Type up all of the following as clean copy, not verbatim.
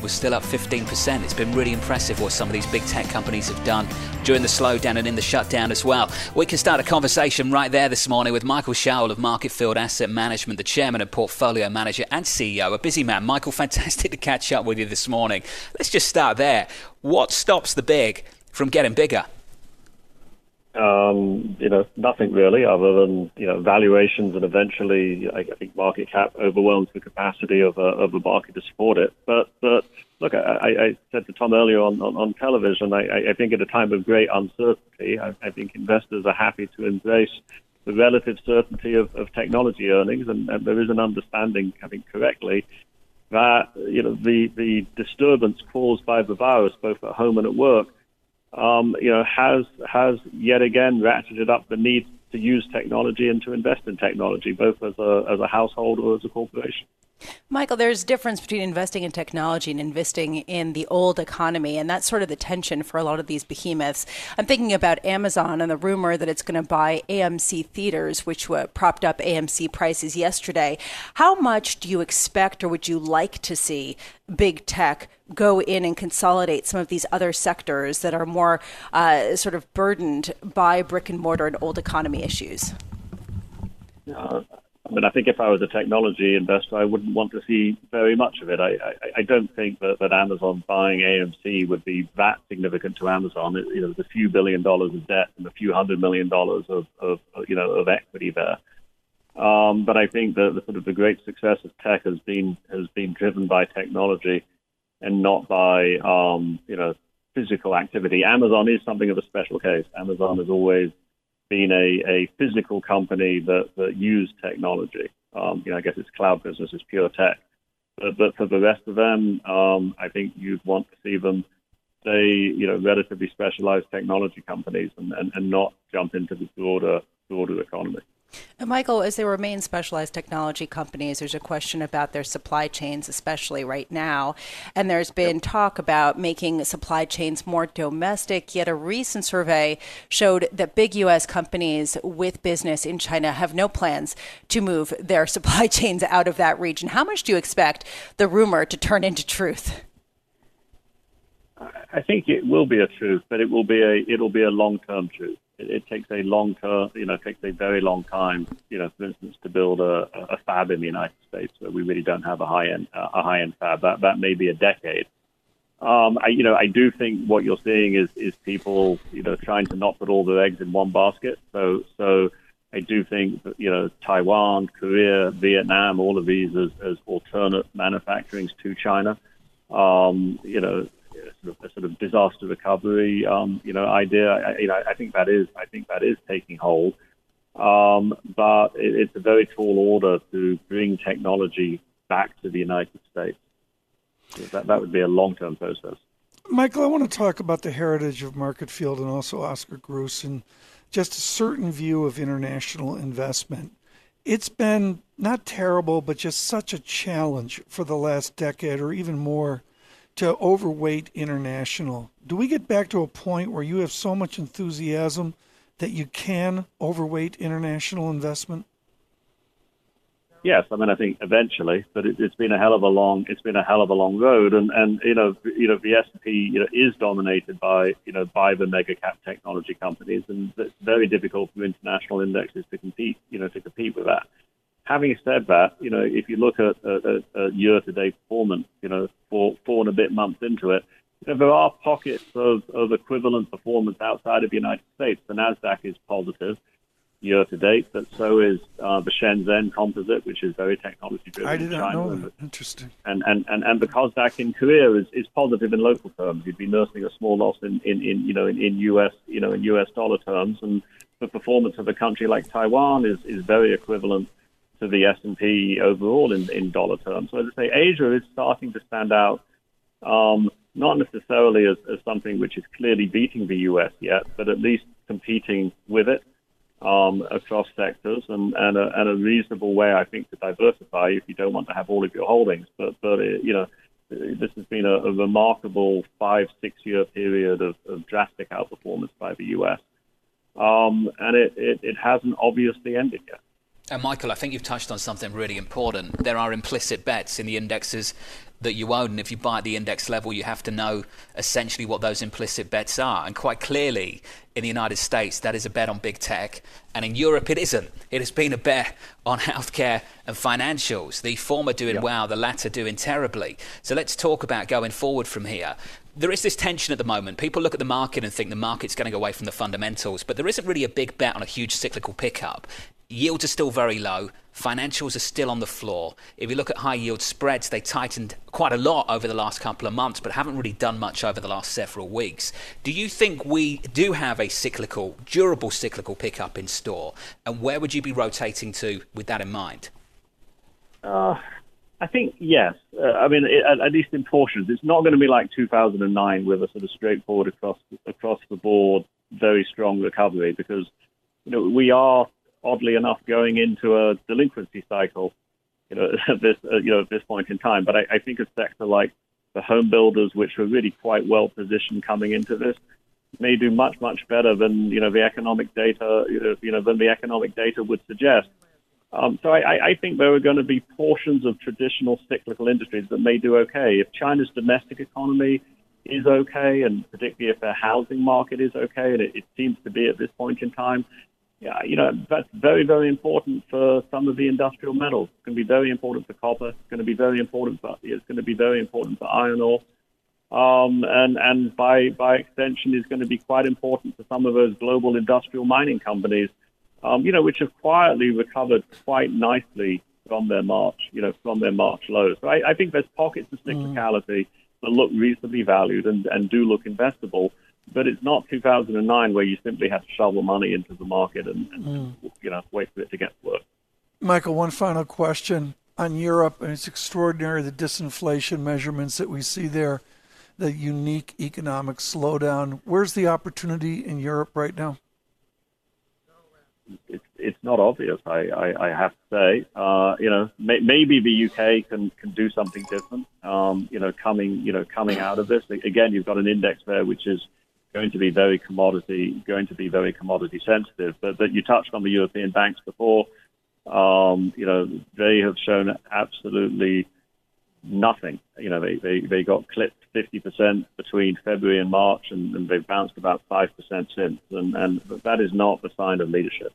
We're still up 15%. It's been really impressive what some of these big tech companies have done during the slowdown and in the shutdown as well. We can start a conversation right there this morning with Michael Shaoul of Marketfield Asset Management, the chairman and portfolio manager and CEO. A busy man. Michael, fantastic to catch up with you this morning. Let's just start there. What stops the big from getting bigger? Nothing really, other than valuations, and eventually, I think market cap overwhelms the capacity of a market to support it. But look, I said to Tom earlier on television, I think at a time of great uncertainty, I think investors are happy to embrace the relative certainty of technology earnings, and there is an understanding, I think correctly, that the disturbance caused by the virus, both at home and at work, has yet again ratcheted up the need to use technology and to invest in technology, both as a household or as a corporation. Michael, there's a difference between investing in technology and investing in the old economy, and that's sort of the tension for a lot of these behemoths. I'm thinking about Amazon and the rumor that it's going to buy AMC theaters, which propped up AMC prices yesterday. How much do you expect, or would you like to see big tech go in and consolidate some of these other sectors that are more sort of burdened by brick and mortar and old economy issues? I think if I was a technology investor, I wouldn't want to see very much of it. I don't think that Amazon buying AMC would be that significant to Amazon. There's a few $1 billion of debt and a few $100 million of equity there. But I think that the great success of tech has been driven by technology and not by physical activity. Amazon is something of a special case. Amazon has always been a physical company that used technology. I guess its cloud business is pure tech. But for the rest of them, I think you'd want to see them stay, relatively specialized technology companies and not jump into the broader economy. And Michael, as they remain specialized technology companies, there's a question about their supply chains, especially right now. And there's been talk about making supply chains more domestic, yet a recent survey showed that big U.S. companies with business in China have no plans to move their supply chains out of that region. How much do you expect the rumor to turn into truth? I think it will be a truth, but it'll be a long-term truth. It takes a long term, takes a very long time, for instance, to build a fab in the United States where we really don't have a high end fab. That may be a decade. I do think what you're seeing is people, trying to not put all their eggs in one basket. So I do think that, Taiwan, Korea, Vietnam, all of these as alternate manufacturings to China, sort of disaster recovery, idea. I think that is taking hold. But it's a very tall order to bring technology back to the United States. That would be a long-term process. Michael, I want to talk about the heritage of Marketfield and also Oscar Gruss and just a certain view of international investment. It's been not terrible, but just such a challenge for the last decade or even more to overweight international. Do we get back to a point where you have so much enthusiasm that you can overweight international investment? Yes, I think eventually, but it's been a hell of a long road, and the S&P is dominated by the mega cap technology companies, and it's very difficult for international indexes to compete, with that. Having said that, if you look at a year-to-date performance, four and a bit months into it, there are pockets of equivalent performance outside of the United States. The Nasdaq is positive year-to-date, but so is the Shenzhen composite, which is very technology-driven. I did not know that. Interesting. And the Kosdaq in Korea is positive in local terms. You'd be nursing a small loss in US dollar terms, and the performance of a country like Taiwan is very equivalent to the S&P overall in dollar terms. So as I say, Asia is starting to stand out, not necessarily as something which is clearly beating the U.S. yet, but at least competing with it. across sectors and a reasonable way, I think, to diversify if you don't want to have all of your holdings. But you know, this has been a remarkable 5-6 year period of drastic outperformance by the U.S. And it hasn't obviously ended yet. And Michael, I think you've touched on something really important. There are implicit bets in the indexes that you own. And if you buy at the index level, you have to know essentially what those implicit bets are. And quite clearly, in the United States, that is a bet on big tech. And in Europe, it isn't. It has been a bet on healthcare and financials. The former doing well, the latter doing terribly. So let's talk about going forward from here. There is this tension at the moment. People look at the market and think the market's going to go away from the fundamentals, but there isn't really a big bet on a huge cyclical pickup. Yields are still very low. Financials are still on the floor. If you look at high yield spreads, they tightened quite a lot over the last couple of months, but haven't really done much over the last several weeks. Do you think we do have a cyclical, durable cyclical pickup in store? And where would you be rotating to with that in mind? I think, yes. I mean, at least in portions. It's not going to be like 2009 with a sort of straightforward across the board, very strong recovery, because you know we are, oddly enough, going into a delinquency cycle, you know, at this point in time. But I think a sector like the home builders, which were really quite well positioned coming into this, may do much, much better than the economic data, than the economic data would suggest. So I think there are going to be portions of traditional cyclical industries that may do okay if China's domestic economy is okay, and particularly if their housing market is okay, and it seems to be at this point in time. Yeah, that's very, very important for some of the industrial metals. It's going to be very important for copper. It's going to be very important for iron ore, and by extension, is going to be quite important for some of those global industrial mining companies, which have quietly recovered quite nicely from their March lows. So I think there's pockets of cyclicality that look reasonably valued and do look investable. But it's not 2009 where you simply have to shovel money into the market and wait for it to get to work. Michael, one final question on Europe, and it's extraordinary the disinflation measurements that we see there, the unique economic slowdown. Where's the opportunity in Europe right now? It's not obvious, I have to say. Maybe the UK can do something different. Coming out of this again, you've got an index there which is going to be very commodity sensitive. But you touched on the European banks before. They have shown absolutely nothing. They got clipped 50% between February and March, and they've bounced about 5% since. And that is not the sign of leadership.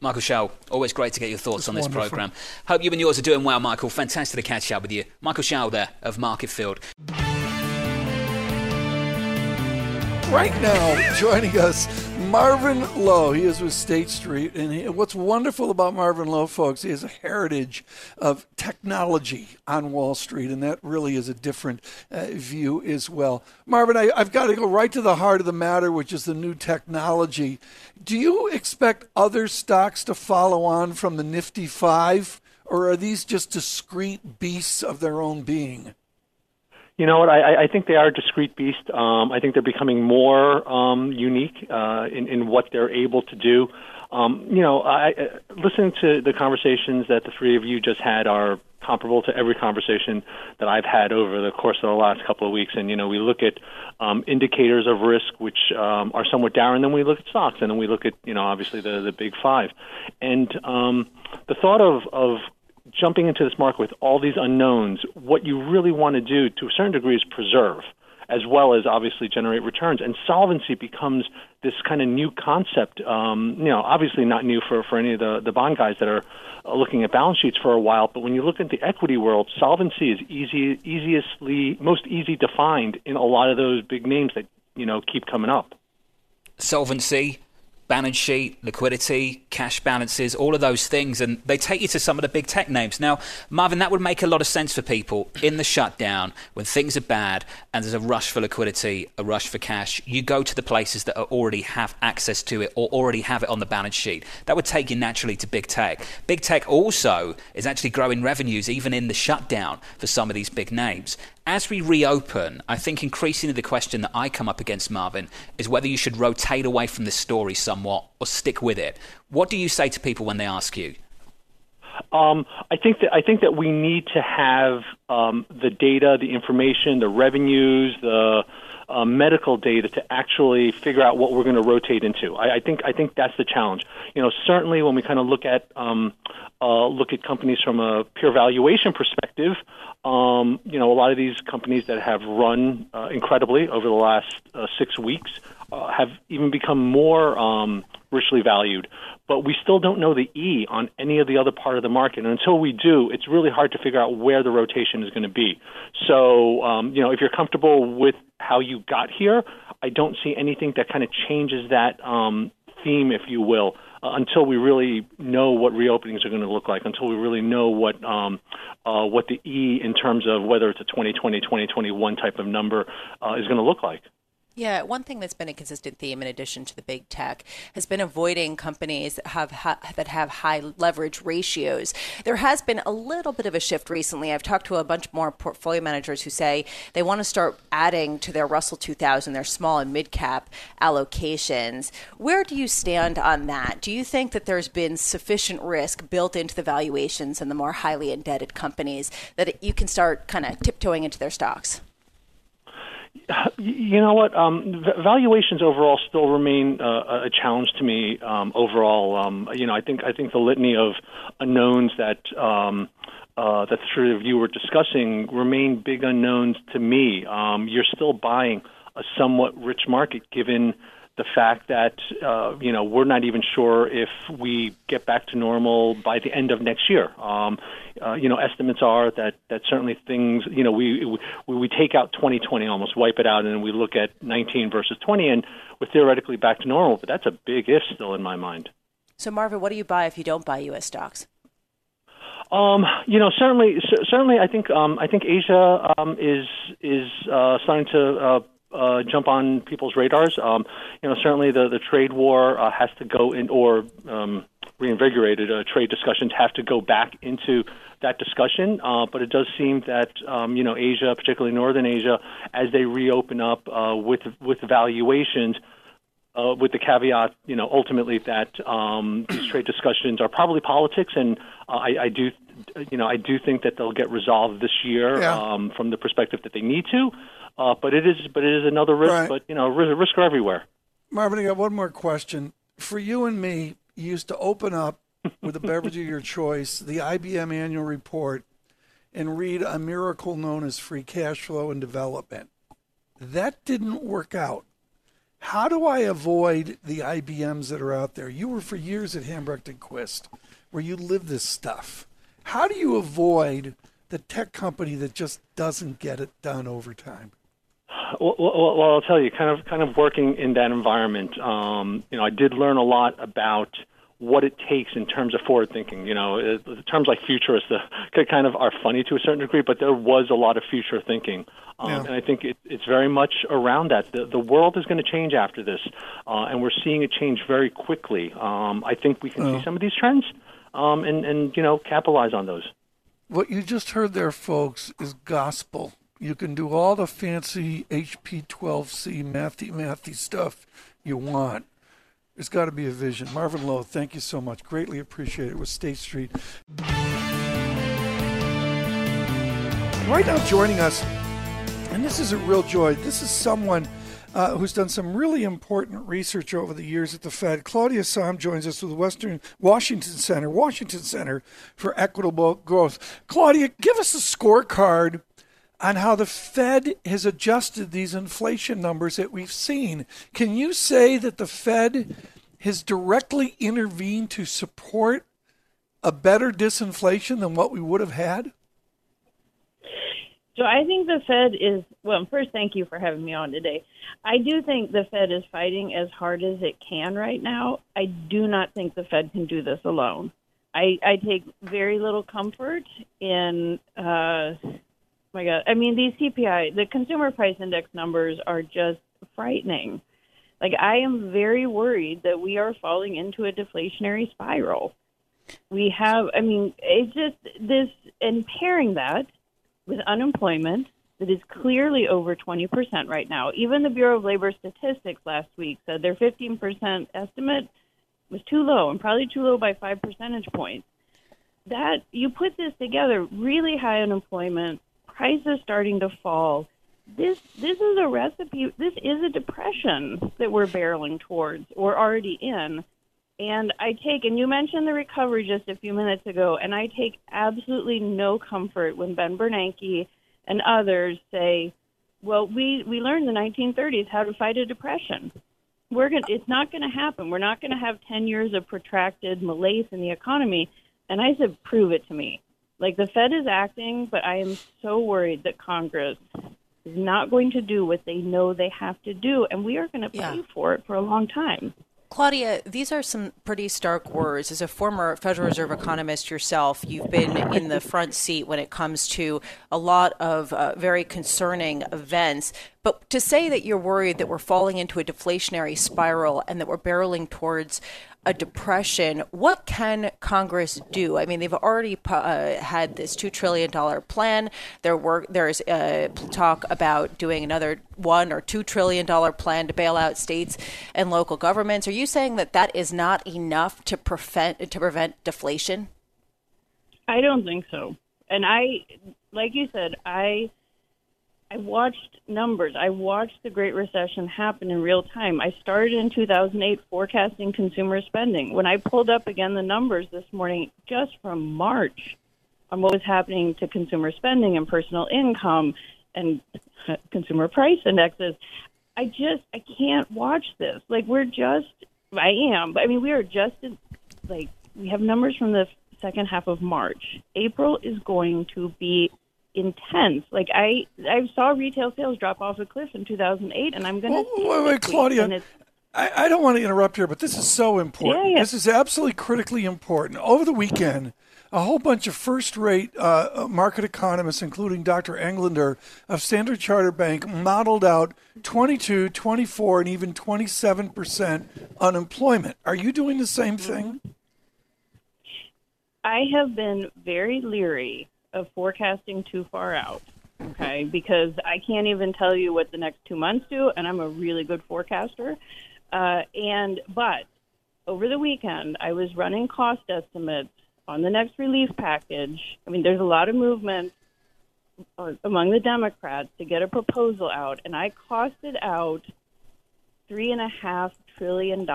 Michael Shaoul, always great to get your thoughts on this program. Hope you and yours are doing well, Michael. Fantastic to catch up with you. Michael Shaoul there of Marketfield. Right now, joining us, Marvin Loh. He is with State Street. And what's wonderful about Marvin Loh, folks, he has a heritage of technology on Wall Street. And that really is a different view as well. Marvin, I've got to go right to the heart of the matter, which is the new technology. Do you expect other stocks to follow on from the Nifty 5? Or are these just discrete beasts of their own being? You know what? I think they are discrete beasts. I think they're becoming more unique in what they're able to do. Listening to the conversations that the three of you just had are comparable to every conversation that I've had over the course of the last couple of weeks. And, we look at indicators of risk, which are somewhat down, and then we look at stocks, and then we look at, obviously the big five. And the thought of jumping into this market with all these unknowns, what you really want to do to a certain degree is preserve, as well as obviously generate returns. And solvency becomes this kind of new concept, obviously not new for any of the bond guys that are looking at balance sheets for a while. But when you look at the equity world, solvency is most easy to find in a lot of those big names that, keep coming up. Solvency, balance sheet, liquidity, cash balances, all of those things. And they take you to some of the big tech names. Now, Marvin, that would make a lot of sense for people in the shutdown when things are bad and there's a rush for liquidity, a rush for cash. You go to the places that already have access to it or already have it on the balance sheet. That would take you naturally to big tech. Big tech also is actually growing revenues even in the shutdown for some of these big names. As we reopen, I think increasingly the question that I come up against, Marvin, is whether you should rotate away from this story somewhat or stick with it. What do you say to people when they ask you? I think that we need to have the data, the information, the revenues, the medical data to actually figure out what we're going to rotate into. I think that's the challenge. You know, certainly when we kind of look at companies from a peer valuation perspective, you know, a lot of these companies that have run incredibly over the last 6 weeks have even become more richly valued. But we still don't know the E on any of the other part of the market. And until we do, it's really hard to figure out where the rotation is going to be. So, you know, if you're comfortable with how you got here, I don't see anything that kind of changes that theme, if you will, until we really know what reopenings are going to look like, until we really know what the E in terms of whether it's a 2020, 2021 type of number is going to look like. Yeah, one thing that's been a consistent theme in addition to the big tech has been avoiding companies that have high leverage ratios. There has been a little bit of a shift recently. I've talked to a bunch more portfolio managers who say they want to start adding to their Russell 2000, their small and mid-cap allocations. Where do you stand on that? Do you think that there's been sufficient risk built into the valuations and the more highly indebted companies that you can start kind of tiptoeing into their stocks? You know what? Valuations overall still remain a challenge to me. You know, I think the litany of unknowns that the three of you were discussing remain big unknowns to me. You're still buying a somewhat rich market, given the fact that you know, we're not even sure if we get back to normal by the end of next year. You know, estimates are that certainly things, you know, we take out 2020, almost wipe it out, and we look at 19 versus 20, and we're theoretically back to normal. But that's a big if still in my mind. So, Marvin, what do you buy if you don't buy U.S. stocks? You know, certainly, I think Asia is starting to jump on people's radars. You know, certainly the trade war has to go in, or reinvigorated trade discussions have to go back into that discussion. But it does seem that you know, Asia, particularly Northern Asia, as they reopen up with valuations, with the caveat, you know, ultimately that these trade discussions are probably politics, and I do think that they'll get resolved this year, yeah, from the perspective that they need to. But it is another risk. Right. But you know, risks are everywhere. Marvin, I got one more question for you and me. You used to open up with a beverage of your choice, the IBM annual report, and read a miracle known as free cash flow and development. That didn't work out. How do I avoid the IBMs that are out there? You were for years at Hambrecht and Quist, where you live this stuff. How do you avoid the tech company that just doesn't get it done over time? Well, I'll tell you, kind of working in that environment, you know, I did learn a lot about what it takes in terms of forward thinking. You know, terms like futurist kind of are funny to a certain degree, but there was a lot of future thinking. Yeah. And I think it's very much around that. The world is going to change after this, and we're seeing it change very quickly. I think we can see some of these trends and, you know, capitalize on those. What you just heard there, folks, is gospel. You can do all the fancy HP-12C mathy stuff you want. There's got to be a vision. Marvin Loh, thank you so much. Greatly appreciate it with State Street. Right now joining us, and this is a real joy, this is someone who's done some really important research over the years at the Fed. Claudia Sahm joins us with the Western Washington Center for Equitable Growth. Claudia, give us a scorecard on how the Fed has adjusted these inflation numbers that we've seen. Can you say that the Fed has directly intervened to support a better disinflation than what we would have had? So I think the Fed is, well, first, thank you for having me on today. I do think the Fed is fighting as hard as it can right now. I do not think the Fed can do this alone. I take very little comfort in, my God, I mean, these CPI, the Consumer Price Index numbers are just frightening. Like, I am very worried that we are falling into a deflationary spiral. We have, I mean, it's just this, and pairing that with unemployment, that is clearly over 20% right now. Even the Bureau of Labor Statistics last week said their 15% estimate was too low, and probably too low by 5 percentage points. That you put this together, really high unemployment, prices starting to fall. This is a recipe. This is a depression that we're barreling towards or already in. And I take, and you mentioned the recovery just a few minutes ago, and I take absolutely no comfort when Ben Bernanke and others say, well, we learned in the 1930s how to fight a depression. It's not going to happen. We're not going to have 10 years of protracted malaise in the economy. And I said, prove it to me. Like, the Fed is acting, but I am so worried that Congress is not going to do what they know they have to do, and we are going to pay for it for a long time. Claudia, these are some pretty stark words. As a former Federal Reserve economist yourself, you've been in the front seat when it comes to a lot of very concerning events. But to say that you're worried that we're falling into a deflationary spiral and that we're barreling towards a depression, what can Congress do? I mean, they've already had this $2 trillion plan. There's talk about doing another $1 or $2 trillion plan to bail out states and local governments. Are you saying that that is not enough to prevent deflation? I don't think so. And I, like you said, I watched numbers. I watched the Great Recession happen in real time. I started in 2008 forecasting consumer spending. When I pulled up again the numbers this morning, just from March, on what was happening to consumer spending and personal income and consumer price indexes, I can't watch this. Like, we are just, like, we have numbers from the second half of March. April is going to be intense. Like, I saw retail sales drop off a cliff in 2008, and I'm going to... Wait, Claudia, I don't want to interrupt here, but this is so important. Yeah. This is absolutely critically important. Over the weekend, a whole bunch of first-rate market economists, including Dr. Englander of Standard Chartered Bank, modeled out 22, 24, and even 27% unemployment. Are you doing the same thing? I have been very leery of forecasting too far out, okay? Because I can't even tell you what the next 2 months do, and I'm a really good forecaster. But over the weekend, I was running cost estimates on the next relief package. I mean, there's a lot of movement among the Democrats to get a proposal out, and I costed out $3.5 trillion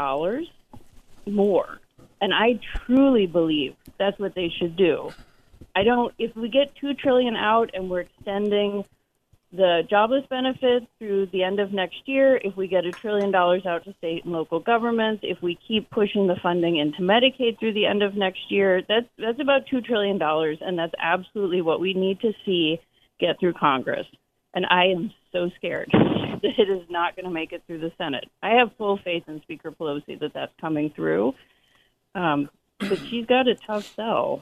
more. And I truly believe that's what they should do. If we get $2 trillion out and we're extending the jobless benefits through the end of next year, if we get $1 trillion out to state and local governments, if we keep pushing the funding into Medicaid through the end of next year, that's about $2 trillion, and that's absolutely what we need to see get through Congress. And I am so scared that it is not going to make it through the Senate. I have full faith in Speaker Pelosi that that's coming through, but she's got a tough sell.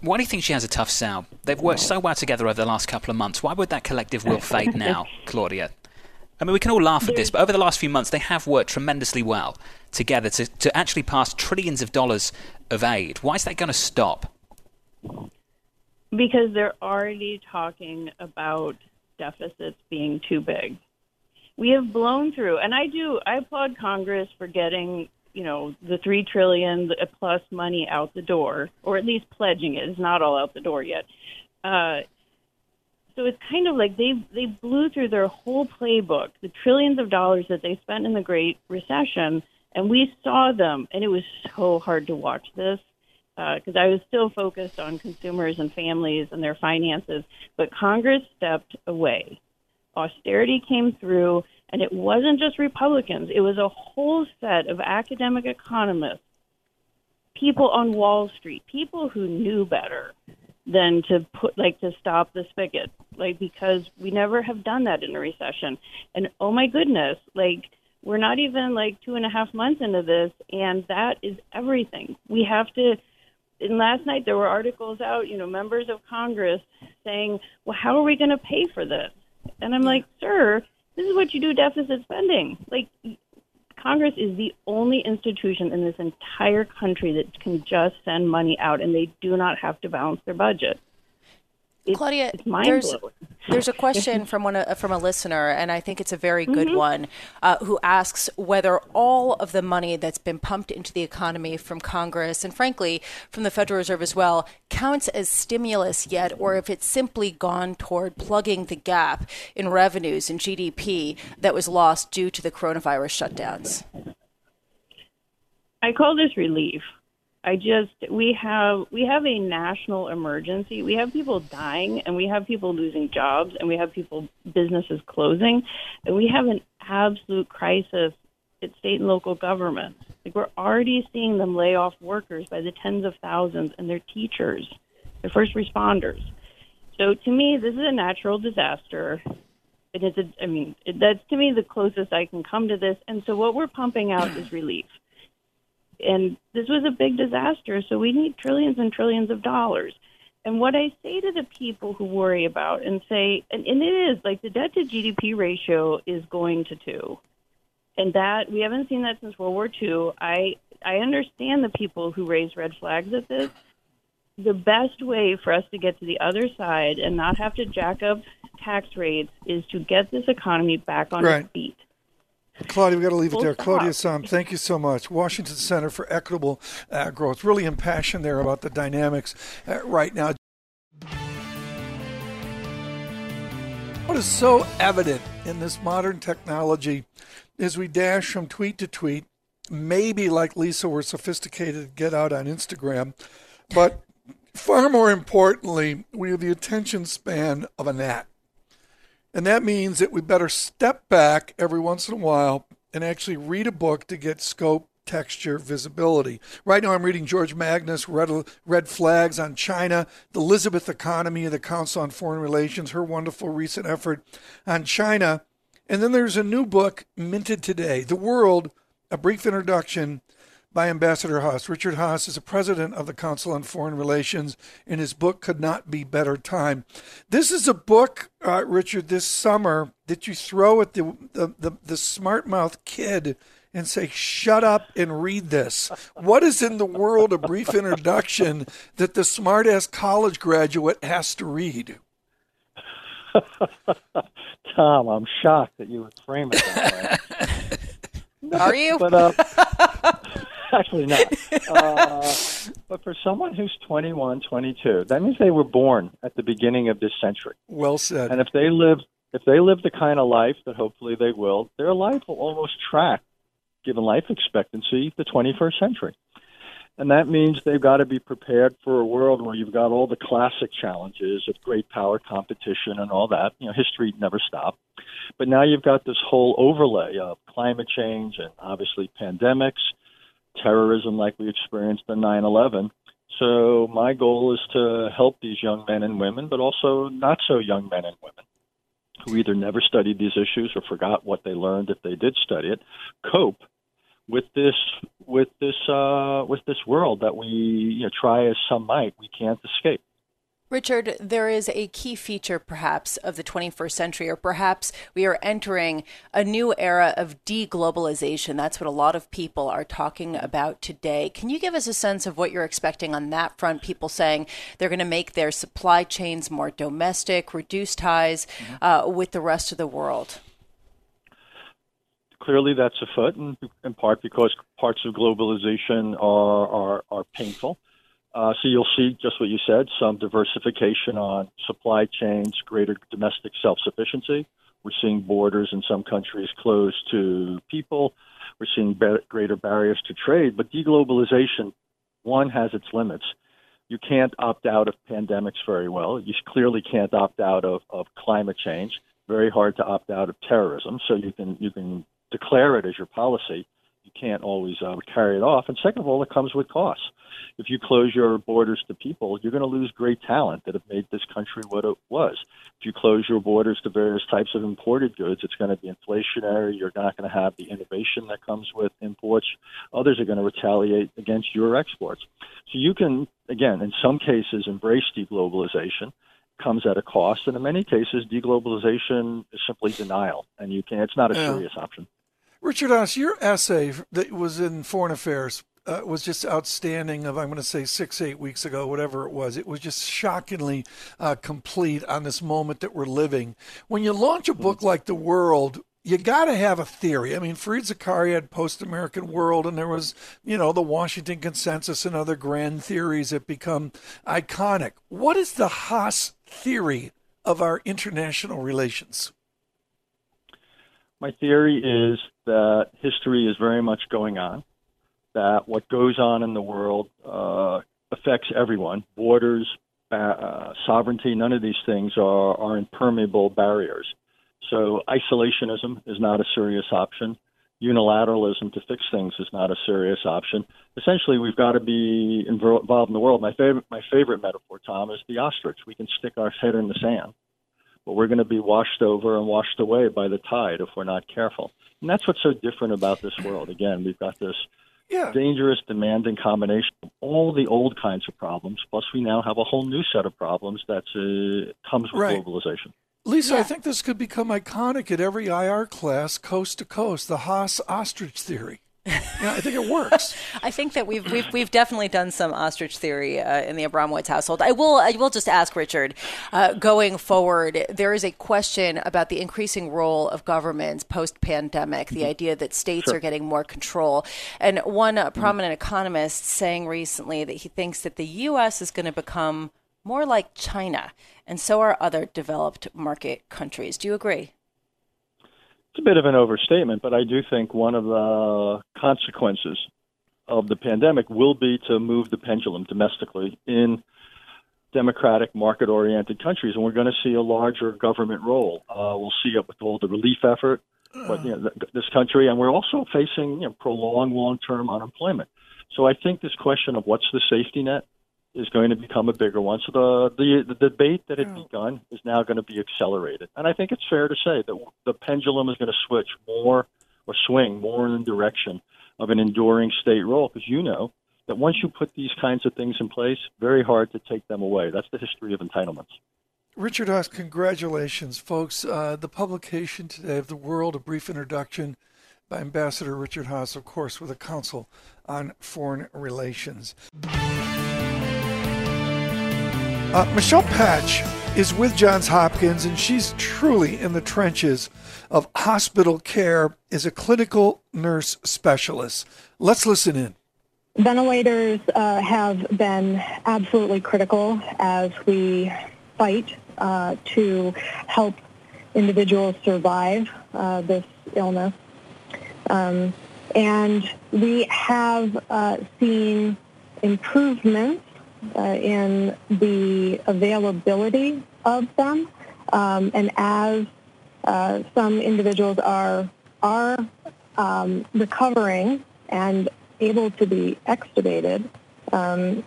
Why do you think she has a tough sell? They've worked so well together over the last couple of months. Why would that collective will fade now, Claudia? I mean, we can all laugh at this, but over the last few months, they have worked tremendously well together to actually pass trillions of dollars of aid. Why is that going to stop? Because they're already talking about deficits being too big. We have blown through, and I applaud Congress for getting the $3 trillion plus money out the door, or at least pledging it. It's not all out the door yet. So it's kind of like they blew through their whole playbook, the trillions of dollars that they spent in the Great Recession, and we saw them, and it was so hard to watch this because I was still focused on consumers and families and their finances, but Congress stepped away. Austerity came through, and it wasn't just Republicans. It was a whole set of academic economists, people on Wall Street, people who knew better than to stop the spigot, because we never have done that in a recession. And oh my goodness, we're not even 2.5 months into this, and that is everything. We have to. And last night there were articles out, members of Congress saying, well, how are we going to pay for this? And I'm like, sir, this is what you do deficit spending. Congress is the only institution in this entire country that can just send money out, and they do not have to balance their budget. Claudia, it's mind-blowing. There's a question from a listener, and I think it's a very good one, who asks whether all of the money that's been pumped into the economy from Congress and, frankly, from the Federal Reserve as well, counts as stimulus yet, or if it's simply gone toward plugging the gap in revenues and GDP that was lost due to the coronavirus shutdowns. I call this relief. We have a national emergency. We have people dying, and we have people losing jobs, and we have businesses closing, and we have an absolute crisis at state and local governments. Like, we're already seeing them lay off workers by the tens of thousands, and their teachers, their first responders. So to me, this is a natural disaster. It is that's to me the closest I can come to this. And so what we're pumping out is relief. And this was a big disaster, so we need trillions and trillions of dollars. And what I say to the people who worry about and say, and it is, like, the debt-to-GDP ratio is going to 2. And that, we haven't seen that since World War II. I understand the people who raise red flags at this. The best way for us to get to the other side and not have to jack up tax rates is to get this economy back on its feet. Claudia, we've got to leave it there. Claudia Sahm, thank you so much. Washington Center for Equitable Growth. Really impassioned there about the dynamics right now. What is so evident in this modern technology is we dash from tweet to tweet. Maybe, like Lisa, we're sophisticated, get out on Instagram. But far more importantly, we have the attention span of a gnat. And that means that we better step back every once in a while and actually read a book to get scope, texture, visibility. Right now I'm reading George Magnus, Red Flags on China, the Elizabeth Economy of the Council on Foreign Relations, her wonderful recent effort on China. And then there's a new book minted today, The World: A Brief Introduction by Ambassador Haass. Richard Haass is the president of the Council on Foreign Relations, and his book could not be better timed. This is a book, Richard, this summer that you throw at the smart mouth kid and say, shut up and read this. What is in the world a brief introduction that the smart-ass college graduate has to read? Tom, I'm shocked that you would frame it that way. Are you? But, actually not. But for someone who's 21, 22, that means they were born at the beginning of this century. Well said. And if they live the kind of life that hopefully they will, their life will almost track, given life expectancy, the 21st century. And that means they've got to be prepared for a world where you've got all the classic challenges of great power competition and all that. You know, history never stopped. But now you've got this whole overlay of climate change and obviously pandemics, terrorism like we experienced in 9/11. So my goal is to help these young men and women, but also not so young men and women who either never studied these issues or forgot what they learned if they did study it, cope with this world that we, you know, try as some might, we can't escape. Richard, there is a key feature perhaps of the 21st century, or perhaps we are entering a new era of deglobalization. That's what a lot of people are talking about today. Can you give us a sense of what you're expecting on that front? People saying they're going to make their supply chains more domestic, reduce ties with the rest of the world. Clearly, that's afoot, in part because parts of globalization are painful. So you'll see just what you said, some diversification on supply chains, greater domestic self-sufficiency. We're seeing borders in some countries closed to people. We're seeing greater barriers to trade. But deglobalization, one, has its limits. You can't opt out of pandemics very well. You clearly can't opt out of climate change. Very hard to opt out of terrorism. So you can declare it as your policy. You can't always carry it off. And second of all, it comes with costs. If you close your borders to people, you're going to lose great talent that have made this country what it was. If you close your borders to various types of imported goods, it's going to be inflationary. You're not going to have the innovation that comes with imports. Others are going to retaliate against your exports. So you can, again, in some cases, embrace deglobalization. Comes at a cost. And in many cases, deglobalization is simply denial. And you can't, it's not a serious option. Richard Haass, your essay that was in Foreign Affairs was just outstanding of, I'm going to say 6-8 weeks ago, whatever it was. It was just shockingly complete on this moment that we're living. When you launch a book like The World, you got to have a theory. I mean, Fareed Zakaria had Post-American World, and there was, you know, the Washington Consensus and other grand theories that become iconic. What is the Haass theory of our international relations? My theory is that history is very much going on, that what goes on in the world affects everyone. Borders, sovereignty, none of these things are impermeable barriers. So isolationism is not a serious option. Unilateralism to fix things is not a serious option. Essentially, we've got to be involved in the world. My favorite metaphor, Tom, is the ostrich. We can stick our head in the sand, but we're going to be washed over and washed away by the tide if we're not careful. And that's what's so different about this world. Again, we've got this dangerous, demanding combination of all the old kinds of problems, plus we now have a whole new set of problems that comes with globalization. Lisa, I think this could become iconic at every IR class, coast to coast, the Haass ostrich theory. Yeah, I think it works. I think that we've definitely done some ostrich theory in the Abramowitz household. I will just ask Richard, going forward, there is a question about the increasing role of governments post-pandemic, the idea that states are getting more control. And one prominent economist saying recently that he thinks that the U.S. is going to become more like China, and so are other developed market countries. Do you agree? It's a bit of an overstatement, but I do think one of the consequences of the pandemic will be to move the pendulum domestically in democratic, market-oriented countries, and we're going to see a larger government role. We'll see it with all the relief effort, but, you know, this country, and we're also facing, you know, prolonged long-term unemployment. So I think this question of what's the safety net is going to become a bigger one. So the debate that had begun is now going to be accelerated. And I think it's fair to say that the pendulum is going to switch more or swing more in the direction of an enduring state role, because you know that once you put these kinds of things in place, very hard to take them away. That's the history of entitlements. Richard Haass, congratulations, folks. The publication today of The World, A Brief Introduction, by Ambassador Richard Haass, of course, with the Council on Foreign Relations. Michelle Patch is with Johns Hopkins, and she's truly in the trenches of hospital care as a clinical nurse specialist. Let's listen in. Ventilators have been absolutely critical as we fight to help individuals survive this illness. And we have seen improvements in the availability of them, and as some individuals are recovering and able to be extubated,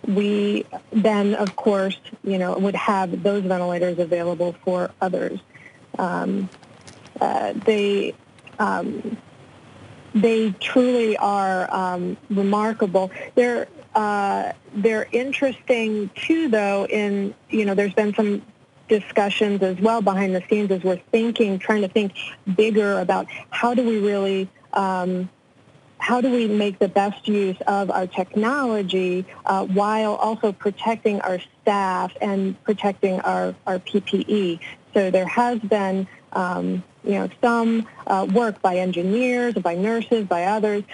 we then, of course, you know, would have those ventilators available for others. They truly are remarkable. They're interesting too, though. In, you know, there's been some discussions as well behind the scenes as we're trying to think bigger about how do we really, how do we make the best use of our technology while also protecting our staff and protecting our PPE. So there has been, you know, some work by engineers, by nurses, by others.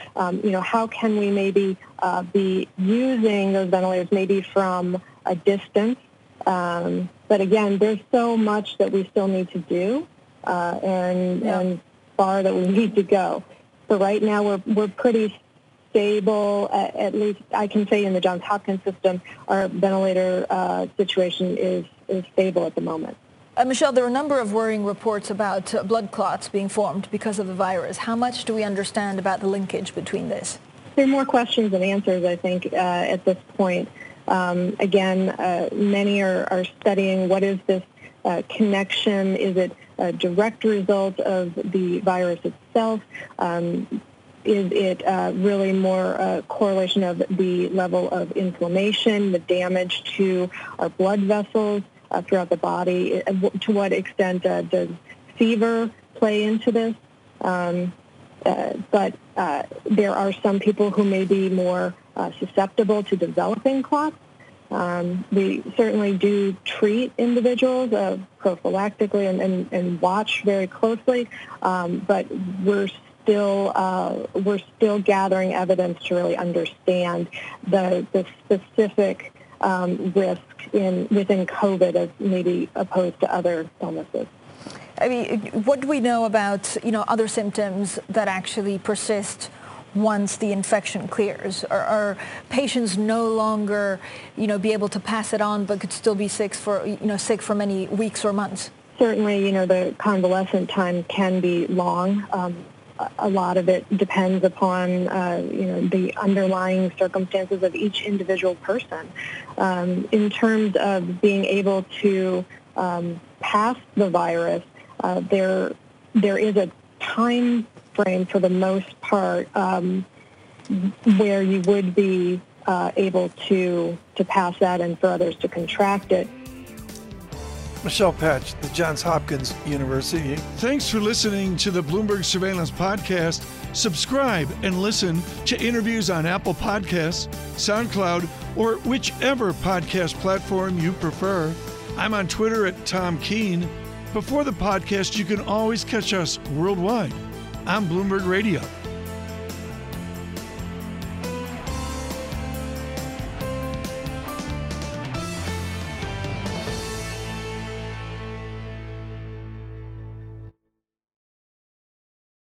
You know, how can we maybe be using those ventilators maybe from a distance? But again, there's so much that we still need to do, and far that we need to go. So right now we're pretty stable. At least I can say in the Johns Hopkins system, our ventilator situation is stable at the moment. Michelle, there are a number of worrying reports about blood clots being formed because of the virus. How much do we understand about the linkage between this? There are more questions than answers, I think, at this point. Again, many are studying what is this connection? Is it a direct result of the virus itself? Is it really more a correlation of the level of inflammation, the damage to our blood vessels throughout the body? To what extent does fever play into this? But there are some people who may be more susceptible to developing clots. We certainly do treat individuals prophylactically and watch very closely, but we're still gathering evidence to really understand the specific risk within COVID as maybe opposed to other illnesses. I mean, what do we know about, other symptoms that actually persist once the infection clears? Are patients no longer, be able to pass it on but could still be sick for many weeks or months? Certainly, the convalescent time can be long. A lot of it depends upon, the underlying circumstances of each individual person. In terms of being able to pass the virus, there is a time frame for the most part where you would be able to pass that and for others to contract it. Michelle Patch, the Johns Hopkins University. Thanks for listening to the Bloomberg Surveillance Podcast. Subscribe and listen to interviews on Apple Podcasts, SoundCloud, or whichever podcast platform you prefer. I'm on Twitter at Tom Keene. Before the podcast, you can always catch us worldwide on Bloomberg Radio.